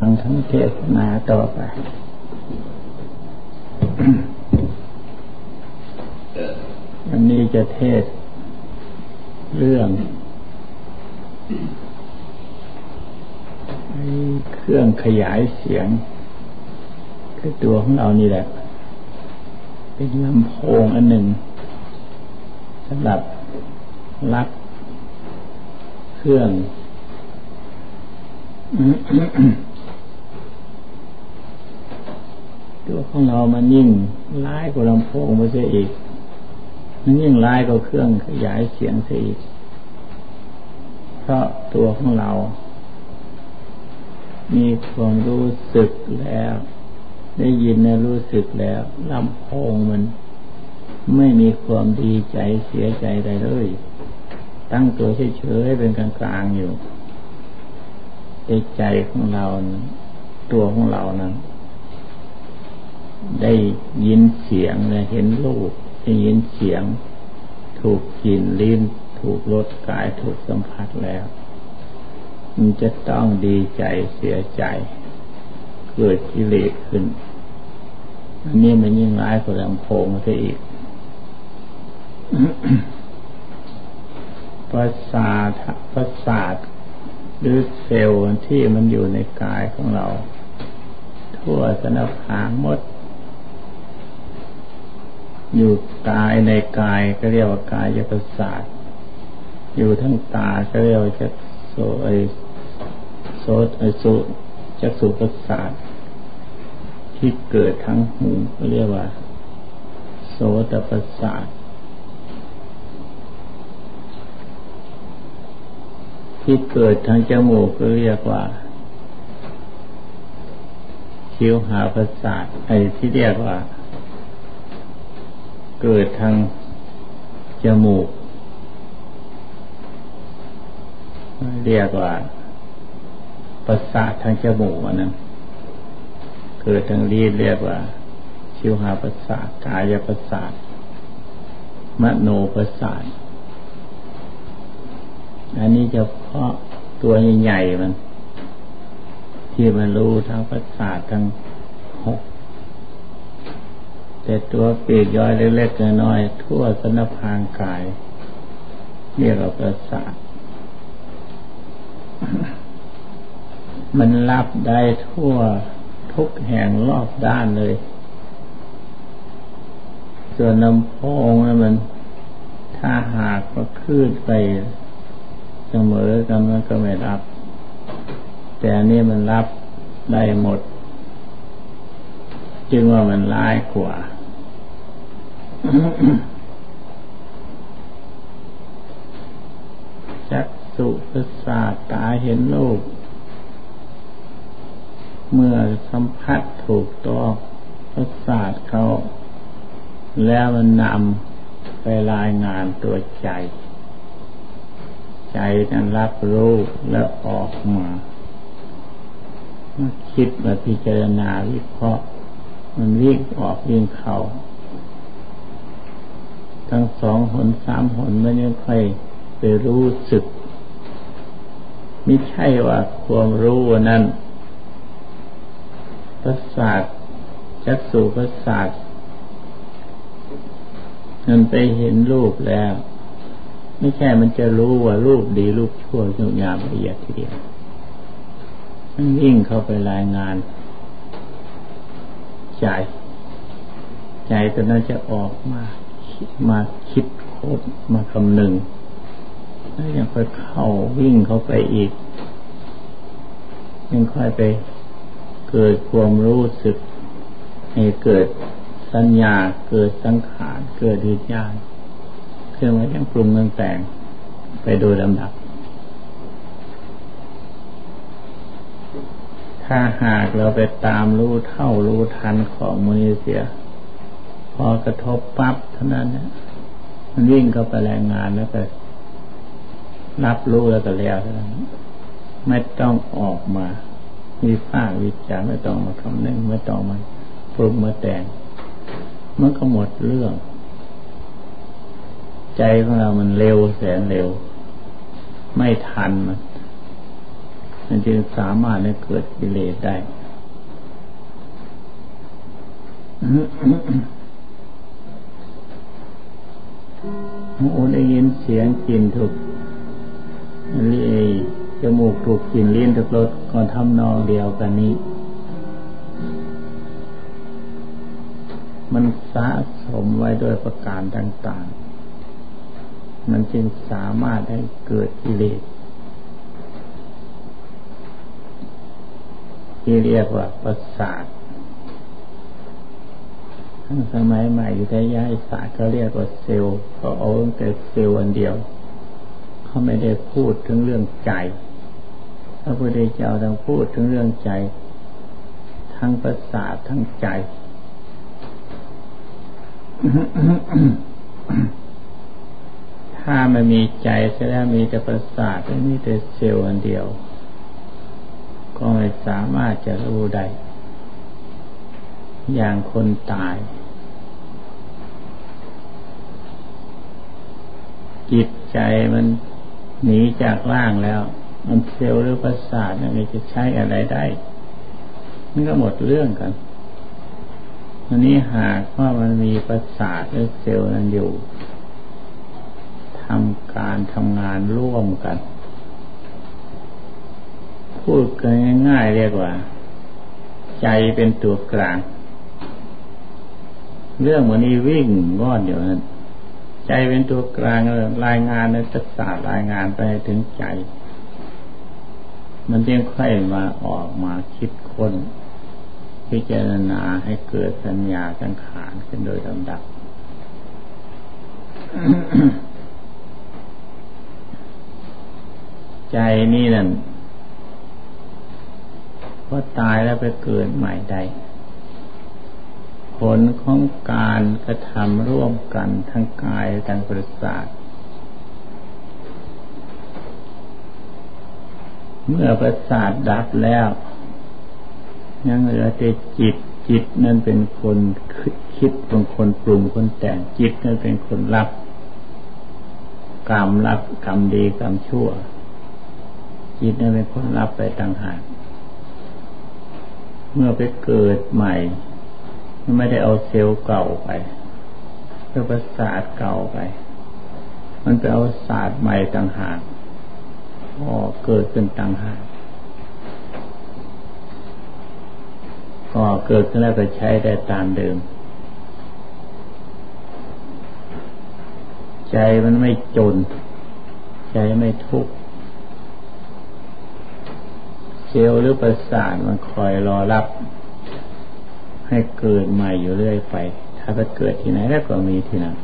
ฟังคำเทศนาต่อไป วันนี้จะเทศเรื่องเครื่องขยายเสียงคือตัวของเรานี่แหละเป็นลำโพงอันหนึ่งสำหรับรับเครื่อง ตัวของเรามันยิ่งร้ายกว่าลำโพงมาเสียอีกมันยิ่งร้ายกว่าเครื่องขยายเสียงเสียอีกเพราะตัวของเรามีความรู้สึกแล้วได้ยินแล้วรู้สึกแล้วลำโพงมันไม่มีความดีใจเสียใจใดเลยตั้งตัวเฉยๆเป็นกลางๆอยู่ใจของเราตัวของเรานั้นได้ยินเสียงและเห็นรูปได้ยินเสียงถูกกลิ่นลิ้นถูกรสกายถูกสัมผัสแล้วมันจะต้องดีใจเสียใจเกิดกิเลสขึ้นอันนี้มันยิ่งร้ายกว่าลำโพงซะอีก ประสาทหรือเซลล์ที่มันอยู่ในกายของเราทั่วสนับหางมดอยู่กายในกายก็เรียกว่ากายประสาทอยู่ทั้งตาก็เรียกว่าจักษุประสาทที่เกิดทั้งหูก็เรียกว่าโสตประสาทที่เกิดทางจมูกก็เรียกว่าชิวหาประสาทที่เรียกว่าเกิดทางจมูกเรียกว่าประสาททางจมูกนะเกิดทางลิ้นเรียกว่าชิวหาประสาทกายประสาทมโนประสาทอันนี้เฉพาะตัวใหญ่ๆมันที่มันรู้ทั้งประสาททั้งหกแต่ตัวปีกย่อยเล็กๆน้อยๆทั่วสนับพางกายเรียกว่าประสาทมันรับได้ทั่วทุกแห่งรอบด้านเลยส่วนลำโพงมันถ้าหากว่าคลื่นไปเสมอกันมันก็ไม่รับแต่อันนี้มันรับได้หมดจึงว่ามันร้ายกว่า จักษุประสาทตาเห็นรูปเมื่อสัมผัสถูกต้องประสาทเขาแล้วมันนำไปรายงานตัวใจใจนั้นรับรู้แล้วออกมาคิดมาพิจารณาวิเคราะห์มันวิ่งออกวิ่งเข้าทั้งสองหนสามหนมันยังค่อยไปรู้สึกไม่ใช่ว่าความรู้นั้นประสาทจักษุประสาทมันไปเห็นรูปแล้วไม่ใช่มันจะรู้ว่ารูปดีรูปชั่วรูปงามละเอียดทีเดียวมันยิ่งเข้าไปรายงานใจตอนนั้นจะออกมาคิดโคตรมาคำนึงแล้วยังค่อยเข้าวิ่งเข้าไปอีกยังค่อยไปเกิดความรู้สึกให้เกิดสัญญาเกิดสังขารเกิดวิญญาณเครื่องมันยังปรุงแต่งไปโดยลำดับถ้าหากเราไปตามรู้เท่ารู้ทันของมูลนิธิเสียพอกระทบปั๊บเท่านั้นเนี่ยมันวิ่งเข้าไปแรงงานแล้วก็รับรู้แล้วก็แล้วไม่ต้องออกมามีฝ้าวิจารไม่ต้องมาคำนึงไม่ต้องมาปรุงมาแต่งมันก็หมดเรื่องใจของเรามันเร็วแสนเร็วไม่ทันมัน มันจึงสามารถให้เกิดกิเลสได้ โอ้ได้ยินเสียงกลิ่นถูกลิ้นจมูกถูกกลิ่นลิ้นถูกรสก็ทำนองเดียวกันนี้มันสะสมไว้ด้วยประการต่างๆมันจึงสามารถให้เกิดกิเลสที่เรียกว่าประสาททั้งสมัยใหม่อยู่ในย้ายศาสตร์ก็เรียกว่าเซลล์เขาเอาแต่เซลล์อันเดียวเขาไม่ได้พูดถึงเรื่องใจพระพุทธเจ้าทั้งพูดถึงเรื่องใจทั้งประสาททั้งใจ ถ้าไม่มีใจจะได้มีแต่ประสาทไม่มีแต่เซลล์อันเดียวก็ไม่สามารถจะรู้ได้อย่างคนตายจิตใจมันหนีจากร่างแล้วมันเซลล์หรือประสาทมันจะใช้อะไรได้มันก็หมดเรื่องกันอันนี้หากว่ามันมีประสาทหรือเซลล์นั้นอยู่ทำการทำงานร่วมกันพูดกันง่ายๆเรียกว่าใจเป็นตัวกลางเรื่องวันนี้วิ่งว่อนอยู่นั่นใจเป็นตัวกลางรายงานในประสาทรายงานไปถึงใจมันจึงค่อยมาออกมาคิดค้นพิจารณาให้เกิดสัญญาสังขารขึ้นโดยลำดับ ใจนี่นั่นพอตายแล้วไปเกิดใหม่ได้ผลของการกระทำร่วมกันทั้งกายทั้งประสาทเมื่อประสาทดับแล้วยังเหลือแต่จิตจิตนั่นเป็นคนคิดเป็นคนปรุงคนแต่งจิตนั่นเป็นคนรับกรรมรับกรรมดีกรรมชั่วจิตนั่นเป็นคนรับไปต่างหากเมื่อไปเกิดใหม่ไม่ได้เอาเซลล์เก่าไปเอาประสาทเก่าไปมันไปเอาศาสตร์ใหม่ต่างหากอ๋อเกิดขึ้นต่างหากก็เกิดขึ้นแล้วก็ใช้ได้ตามเดิมใจมันไม่จนใจไม่ทุกข์เซลล์หรือประสาทมันคอยรอรับให้เกิดใหม่อยู่เรื่อยไปถ้าจะเกิดที่ไหนแล้วก็มีที่นั้น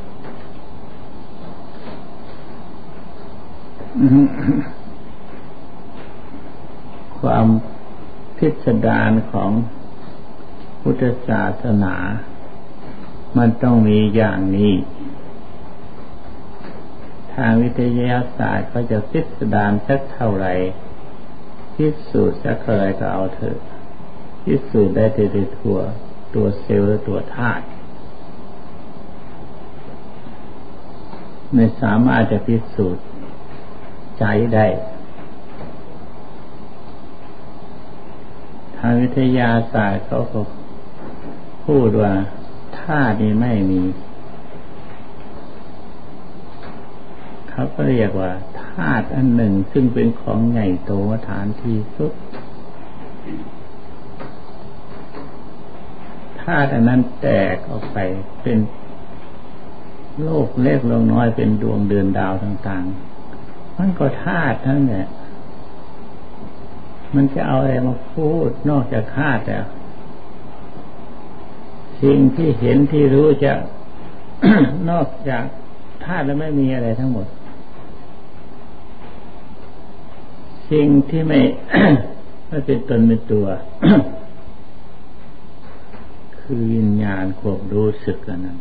ความพิสดารของพุทธศาสนามันต้องมีอย่างนี้ทางวิทยาศาสตร์เขาจะพิสดารสักเท่าไหร่พิสูจน์สักเท่าไหร่ก็เอาเถอะพิสูจน์ได้แต่ตัวเซลล์และตัวธาตุไม่สามารถจะพิสูจน์ใจได้ทางวิทยาศาสตร์เขาก็พูดว่าธาตุนี้ไม่มีเขาก็เรียกว่าธาตุอันหนึ่งซึ่งเป็นของใหญ่โตฐานที่สุดธาตุอันนั้นแตกออกไปเป็นโลกเล็กลงน้อยเป็นดวงเดือนดาวต่างๆมันก็ธาตุนั่นแหละมันจะเอาอะไรมาพูดนอกจากธาตุแล้วสิ่งที่เห็นที่รู้จะ นอกจากธาตุแล้วไม่มีอะไรทั้งหมดสิ่งที่ไม่ ไม่เป็นตนเป็นตัว คือวิญญาณความรู้สึกอันนั้น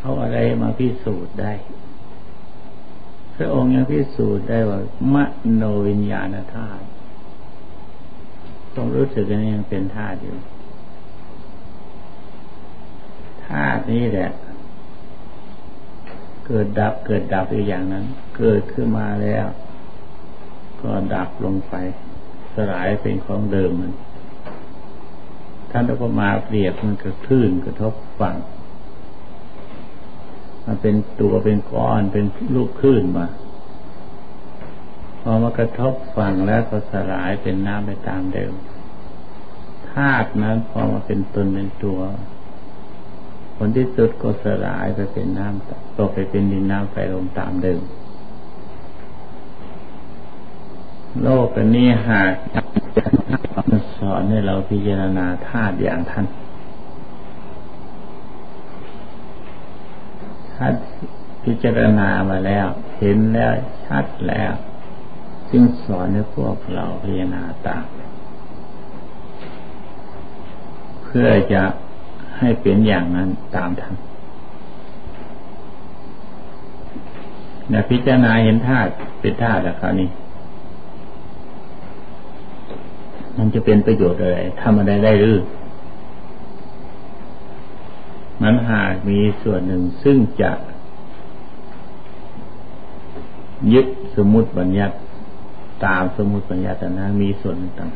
เอาอะไรมาพิสูจน์ได้พระองค์ยังพิสูจน์ได้ว่ามโนวิญญาณธาตุความรู้สึกอันนี้ยังเป็นธาตุอยู่ธาตุนี้แหละเกิดดับอยู่อย่างนั้นเกิดขึ้นมาแล้ว ก็ดับลงไปสลายเป็นของเดิมมันท่านก็มาเปรียบมันกับคลื่นกระทบฝั่งมันเป็นตัวเป็นก้อนเป็นลูกคลื่นมาพอมากระทบฝั่งแล้วก็สลายเป็นน้ำไปตามเดิมธาตุนั้นพอมาเป็นตนเป็นตัวผลที่สุดก็สลายไปเป็นน้ำตกไปเป็นดินน้ำไฟลมตามเดิมโลกอันนี้หากสอนให้เราพิจารณาธาตุอย่างท่านท่านพิจารณามาแล้วเห็นแล้วชัดแล้วจึงสอนให้พวกเราพิจารณาตามเพื่อจะให้เป็นอย่างนั้นตามท่านนะพิจารณาเห็นธาตุเป็นธาตุแล้วคราวนี้มันจะเป็นประโยชน์อะไรทำอะไรได้หรือมันหากมีส่วนหนึ่งซึ่งจะยึดสมมุติบัญญัติตามสมมุติบัญญัตินั้นมีส่วนต่าง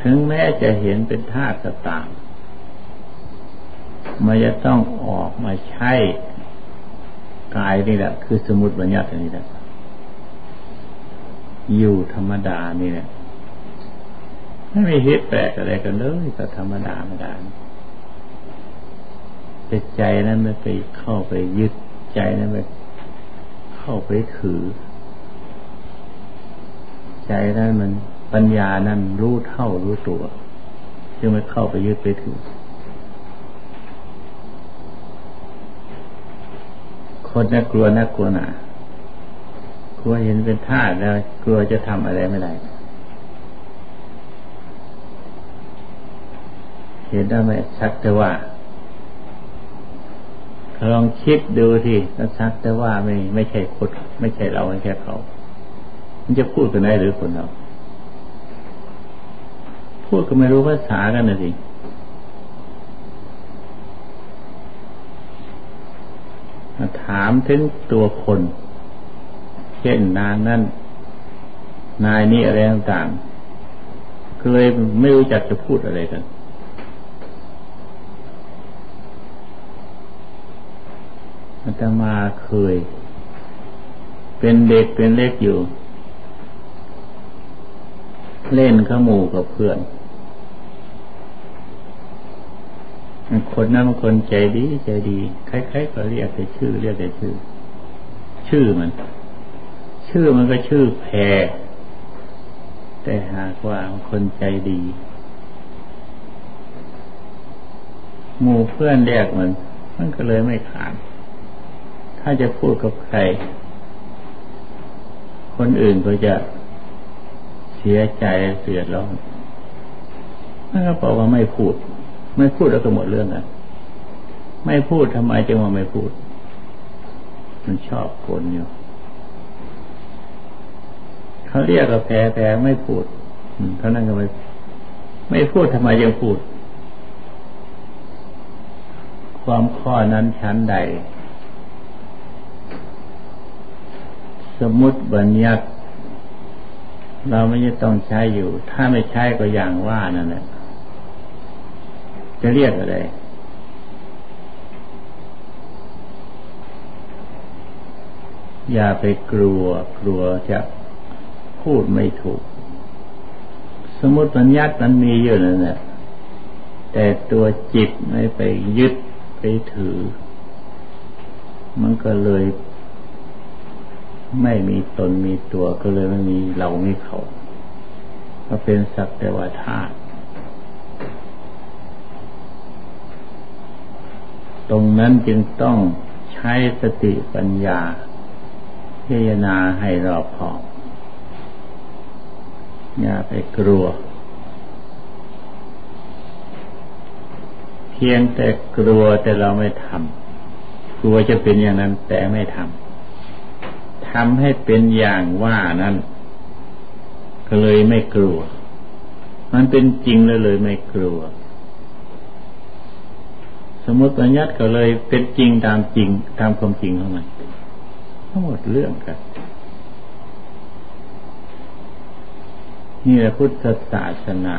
ถึงแม้จะเห็นเป็นธาตุก็ตามมันจะต้องออกมาใช้กายนี่แหละคือสมมุติบัญญัตินี่แหละอยู่ธรรมดานี่แหละไม่มีเหตุแปลกอะไรกันเลยก็ธรรมดาธรรมดาแต่ใจนั้นไม่ไปเข้าไปยึดใจนั้นไม่เข้าไปถือใจนั้นมันปัญญานั้นรู้เท่ารู้ตัวจึงไม่เข้าไปยึดไปถือคนน่ากลัวน่ากลัวหนากลัวเห็นเป็นธาตุแล้วกลัวจะทำอะไรไม่ได้เห็นได้ไหมสักแต่ว่าลองคิดดูสิสักแต่ว่าไม่ใช่คนไม่ใช่เราไม่ใช่เขามันจะพูดกันได้หรือคนเราพูดก็ไม่รู้ภาษากันนะสิถามถึงตัวคนเช่นนางนั่นนายนี่อะไรต่างๆเคยไม่รู้จักจะพูดอะไรกันอาตมาเคยเป็นเด็กเป็นเล็กอยู่เล่นขโมยกับเพื่อนคนนั้นมันคนใจดีใจดีใครๆก็เรียกแต่ชื่อเรียกแต่ชื่อมันชื่อมันก็ชื่อแพรแต่หากว่าคนใจดีหมู่เพื่อนเรียกมันก็เลยไม่ขานถ้าจะพูดกับใครคนอื่นก็จะเสียใจเสียร้อนนั่นก็บอกว่าไม่พูดแล้วก็หมดเรื่องอ่ะไม่พูดทำไมจึงว่าไม่พูดมันชอบคนอยู่เขาเรียกว่าแพ้ไม่พูดเท่านั้นก็ไม่พูดทำไมยังพูดความข้อนั้นชั้นใดสมมุติบัญญัติเราไม่จะต้องใช้อยู่ถ้าไม่ใช้ก็อย่างว่านั่นแหละจะเรียกอะไรอย่าไปกลัวจะพูดไม่ถูกสมมุติบัญญัติมันมีอยู่นั่นแหละแต่ตัวจิตไม่ไปยึดไปถือมันก็เลยไม่มีตนมีตัวก็เลยไม่มีเราไม่เขาก็เป็นสักแต่ว่าธาตุตรงนั้นจึงต้องใช้สติปัญญาพิจารณาให้รอบคอบอย่าไปกลัวเพียงแต่กลัวแต่เราไม่ทำกลัวจะเป็นอย่างนั้นแต่ไม่ทำให้เป็นอย่างว่านั้นก็เลยไม่กลัวมันเป็นจริงแล้วเลยไม่กลัวสมมุติบัญญัติก็เลยเป็นจริงตามความจริงของมัน หมดเรื่องกันนี่แหละพุทธศาสนา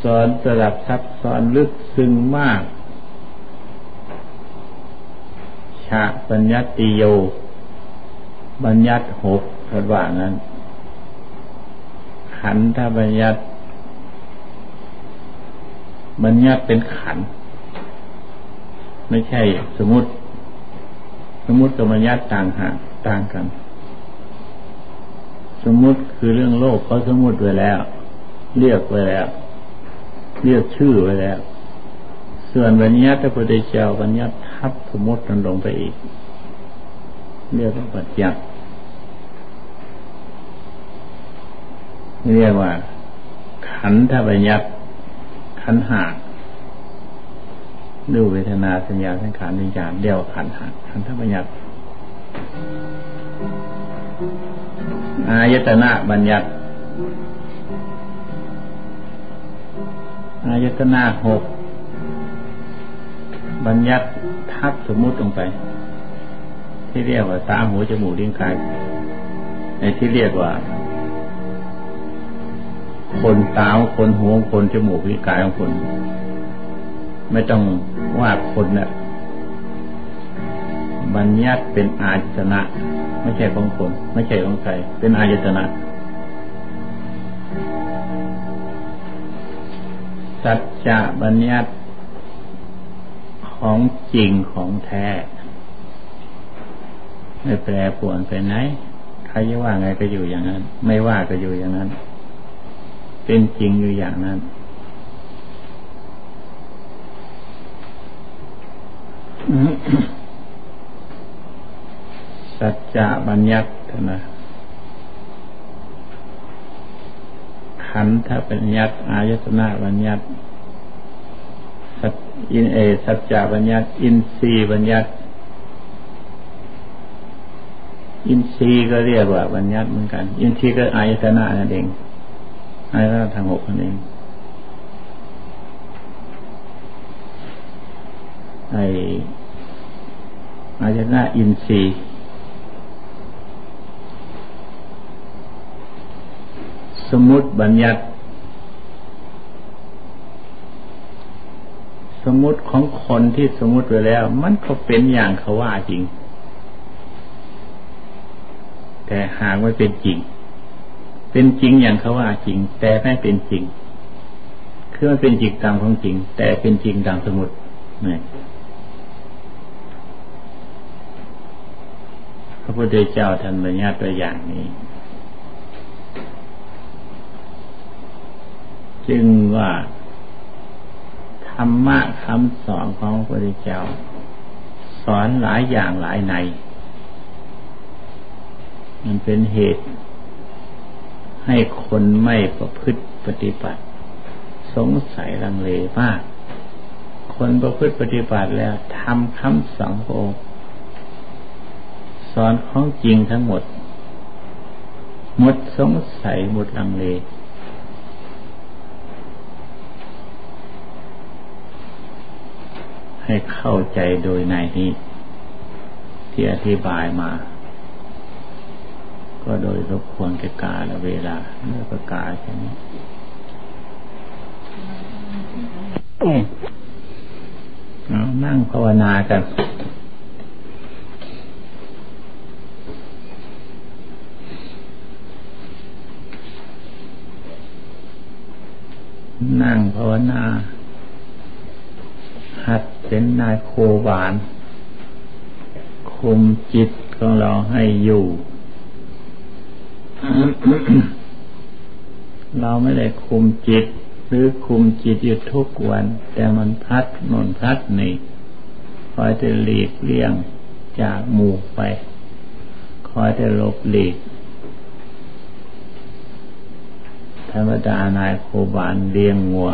สอนสลับซับซ้อนลึกซึ้งมากชะปัญญัติโยบัญญัติหกกระว่านั้นขันธบัญญัติบัญญัติเป็นขันธ์ไม่ใช่สมมุติสมมุติกับบัญญัติต่างกันสมมุติคือเรื่องโลกเขาสมมุติไว้แล้วเรียกไว้แล้วเรียกชื่อไว้แล้วส่วนบัญญัติพระพุทธเจ้าบัญญัติทับสมมุตินั้นลงไปอีกเรียกว่าบัญญัติเรียกว่าขันธบัญญัติขันธ์ห้าดูเวทนาสัญญาสังขารวิญญาณเรียกว่าขันธ์ห้าขันธบัญญัติอายตนะบัญญัติอายตนะหกบัญญัติทับสมมุติลงไปที่เรียกว่าตาหูจมูกลิ้นกายในที่เรียกว่าคนตาคนหูคนจมูกลิ้นกายของคนไม่ต้องว่าคนน่ะบัญญัติเป็นอายตนะไม่ใช่ของคนไม่ใช่ของใครเป็นอายตนะสัจจะบัญญัติของจริงของแท้ไม่แปรปรวนไปไหนใครจะว่าไงก็อยู่อย่างนั้นไม่ว่าก็อยู่อย่างนั้นเป็นจริงอยู่อย่างนั้นสัจจะบัญญัตินะขันธบัญญัติอายตนะบัญญัติสัจจะบัญญัติอินทรีย์บัญญัติอินทรีย์ก็เรียกว่าบัญญัติเหมือนกันอินทรีย์ก็อายตนะนั่นเองอายตนะทางหกนั่นเองอายตนะอินทรีย์สมมุติบัญญัติสมมุติของคนที่สมมุติไว้แล้วมันก็เป็นอย่างเขาว่าจริงแต่หากไม่เป็นจริงเป็นจริงอย่างเขาว่าจริงแต่ไม่เป็นจริงคือมันเป็นจริงตามของจริงแต่เป็นจริงตามสมมุตินี่พระพุทธเจ้าท่านบัญญัติตัวอย่างนี้จึงว่าธรรมะคำสอนของพระพุทธเจ้าสอนหลายอย่างหลายในมันเป็นเหตุให้คนไม่ประพฤติปฏิบัติสงสัยลังเลมากคนประพฤติปฏิบัติแล้วทำคำสอนพระองค์สอนของจริงทั้งหมดหมดสงสัยหมดลังเลให้เข้าใจโดยในนี้ที่อธิบายมาก็โดยรบกวนแก่กาลเวลาเมื่อประกาศแค่นี้นั่งภาวนากันนั่งภาวนาหัดเป็นนายโคบาลคุมจิตของเราให้อยู่ เราไม่ได้คุมจิตหรือคุมจิตอยู่ทุกวันแต่มันพัดโน่นพัดนี่คอยจะหลีกเลี่ยงจากหมู่ไปคอยจะหลบหลีกธรรมดานายโคบาลเลี้ยงวัว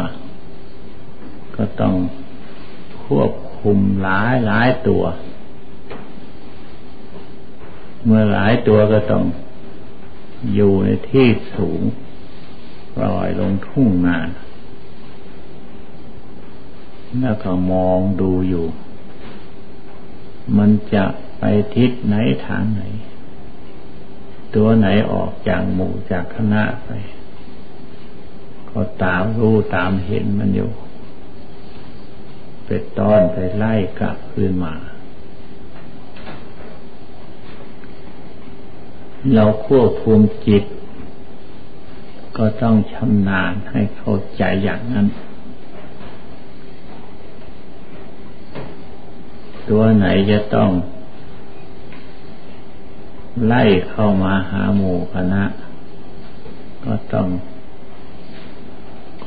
ก็ต้องควบคุมหลายตัวเมื่อหลายตัวก็ต้องอยู่ในที่สูงลอยลงทุ่งนาแล้วก็มองดูอยู่มันจะ ไปทิศไหนทางไหนตัวไหนออกจากหมู่จากคณะไปก็ตามรู้ตามเห็นมันอยู่ไปต้อนไปไล่กลับคืนมาเราควบคุมจิตก็ต้องชำนาญให้เข้าใจอย่างนั้นตัวไหนจะต้องไล่เข้ามาหาหมู่คณะก็ต้อง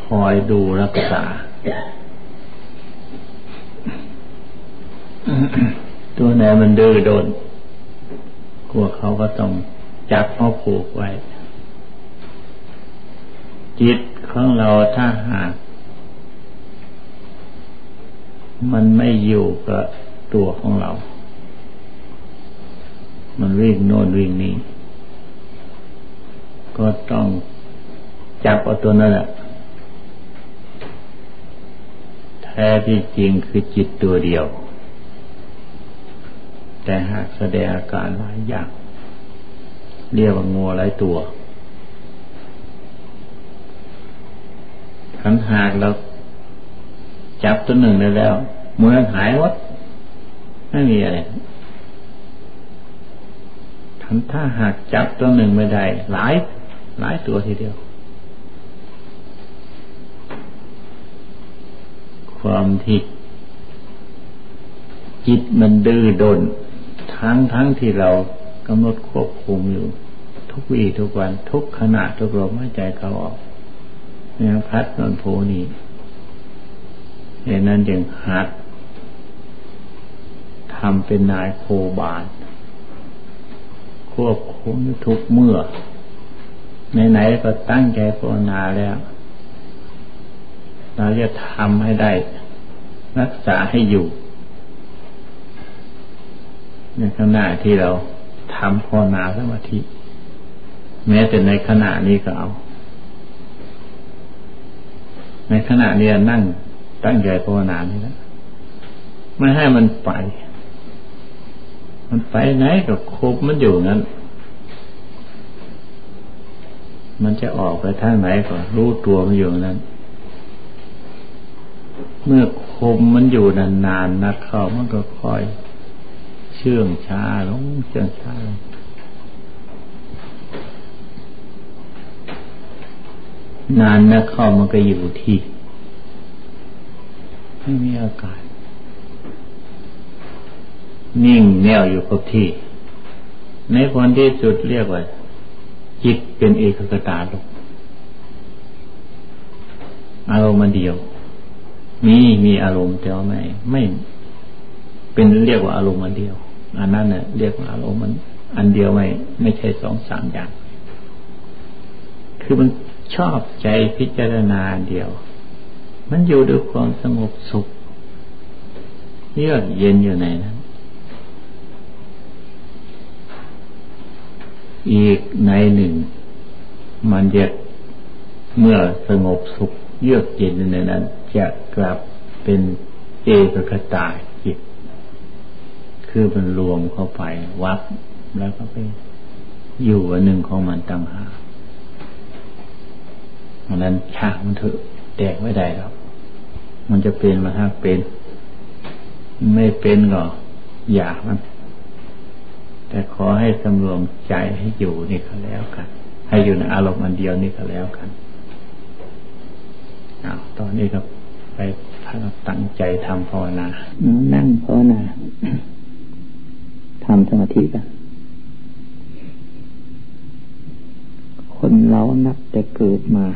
คอยดูรักษา ตัวไหนมันดื้อโดนกลัวเขาก็ต้องจับเขาผูกไว้จิตของเราถ้าหากมันไม่อยู่กับตัวของเรามันวิ่งโน่นวิ่งนี้ก็ต้องจับเอาตัวนั่นแหละแท้ที่จริงคือจิตตัวเดียวแต่หากแสดงอาการหลายอย่างเรียกว่างัวหลายตัวทั้งหากเราจับตัวหนึ่งได้แล้วมือหายหมดไม่มีอะไรถ้าหากจับตัวหนึ่งไม่ได้หลายตัวทีเดียวความที่จิตมันดื้อด้นทั้งที่เรากำหนดควบคุมอยู่ทุกวี่ทุกวันทุกขณะทุกลมหายใจเข้าออกเนี่ยพัดนนโพนี่ในนั้นจึงหัดทำเป็นนายโคบาลควบคุมทุกเมื่อไหนๆก็ตั้งใจภาวนาแล้วเราจะทำให้ได้รักษาให้อยู่ในขณะที่เราทำภาวนาสมาธิแม้แต่ในขณะนี้ก็เอาในขณะนี้นั่งตั้งใจภาวนานี่นะไม่ให้มันไปไหนก็คบมันอยู่งั้นมันจะออกไปทางไหนก็รู้ตัวมันอยู่นั้นเมื่อคบมันอยู่นานๆนักเข้ามันก็ค่อยเชื่องช้าลงนานนักเข้ามันก็อยู่ที่ไม่มีอาการนิ่งแน่วอยู่กับที่ในผลที่สุดเรียกว่าจิตเป็นเอกคตาลงอารมณ์เดียวมีอารมณ์แต่ว่าไม่เป็นเรียกว่าอารมณ์เดียวอันนั้นน่ะเรียกว่าอารมณ์อันเดียวไม่ใช่สองสามอย่างคือมันชอบใจพิจารณาเดียวมันอยู่ด้วยความสงบสุขเยือกเย็นอยู่ในนั้นอีกในหนึ่งมันจะเมื่อสงบสุขเยือกเย็นในนั้นจะกลับเป็นเอกคตาจิตคือมันรวมเข้าไปวับแล้วก็ไปอยู่อันหนึ่งของมันต่างหากอันนั้นช่างมันเถอะแตกไม่ได้ครับมันจะเป็นมาถ้าเป็นไม่เป็นก็อย่ามันแต่ขอให้สำรวมใจให้อยู่นี่ก็แล้วกันให้อยู่ในอารมณ์อันเดียวนี่ก็แล้วกันอ้าวตอนนี้ก็ไปตั้งใจทำภาวนานั่งภาวนาทำสมาธิกันคนเรานับแต่เกิดมา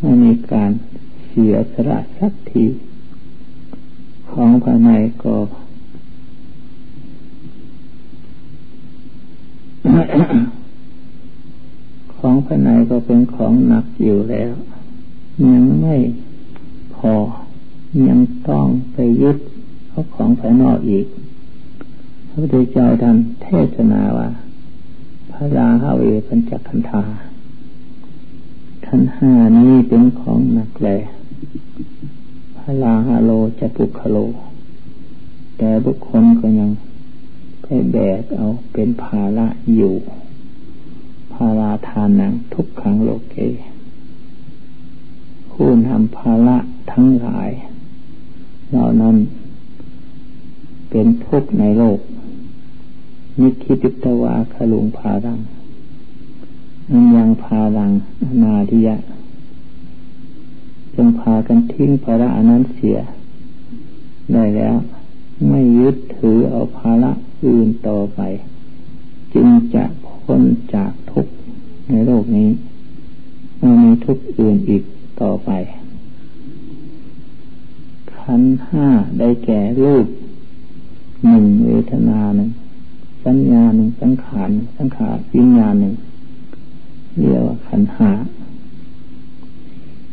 ไม่มีการเสียสละสักทีของภายในก็ของภายในก็เป็นของหนักอยู่แล้วยังไม่พอยังต้องไปยึดเอาของภายนอกอีกพระพุทธเจ้าท่านเทศนาว่าพระราหะเวปัญจขันธาขันธ์ห้านี้เป็นของหนักแลพระราหะโลจะปุคโลแต่บุคคลก็ยัง ให้แบกเอาเป็นภาระอยู่ภาราทานังทุกขังโลเกผู้นำภาระทั้งหลายเหล่านั้นเป็นทุกข์ในโลกนิคิติตวาขลุงภารังอันยังภารังนาทิยะจงพากันทิ้งภาระอันนั้นเสียได้แล้วไม่ยึดถือเอาภาระอื่นต่อไปจึงจะพ้นจากทุกข์ในโลกนี้ไม่มีทุกข์อื่นอีกต่อไปขันธ์ห้าได้แก่รูปหนึ่งเวทนาหนึ่งสัญญาหนึ่งสังขารวิญญาณหนึ่งเรียกว่าขันธ์ห้า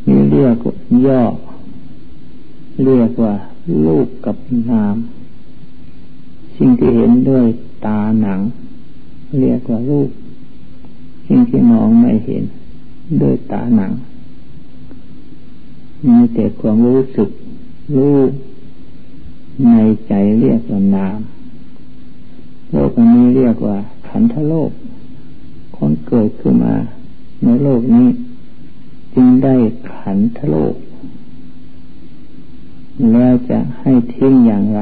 นี่เรียกย่อเรียกว่ารูปกับนามสิ่งที่เห็นด้วยตาหนังเรียกว่ารูปสิ่งที่มองไม่เห็นด้วยตาหนังมีแต่ความรู้สึกรู้ในใจเรียกว่านามโลกนี้เรียกว่าขันธโลกคนเกิดขึ้นมาในโลกนี้จึงได้ขันธโลกแล้วจะให้ทิ้งอย่างไร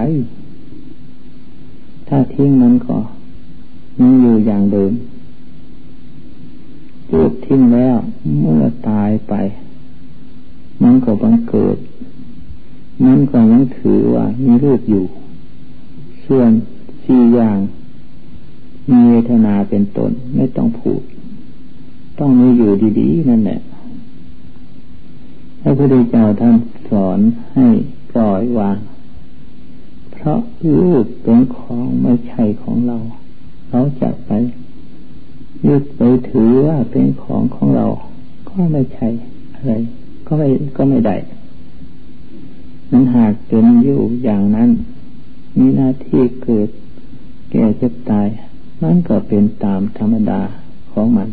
ถ้าทิ้งมันก็มีอยู่อย่างเดิมถูกทิ้งแล้วเมื่อตายไปมันก็บังเกิดมันก็ยังถือว่ามีรูปอยู่ส่วนสี่อย่างมีเวทนาเป็นต้นไม่ต้องพูดต้องมีอยู่ดีๆนั่นแหละพระพุทธเจ้าท่านสอนให้ปล่อยวางเพราะรูปเป็นของไม่ใช่ของเราจะไปยึดไปถือว่าเป็นของเราก็ไม่ใช่อะไรก็ไม่ได้มันหากเป็นอยู่อย่างนั้นมีหน้าที่เกิดแก่เจ็บตายมันก็เป็นตามธรรมดาของมัน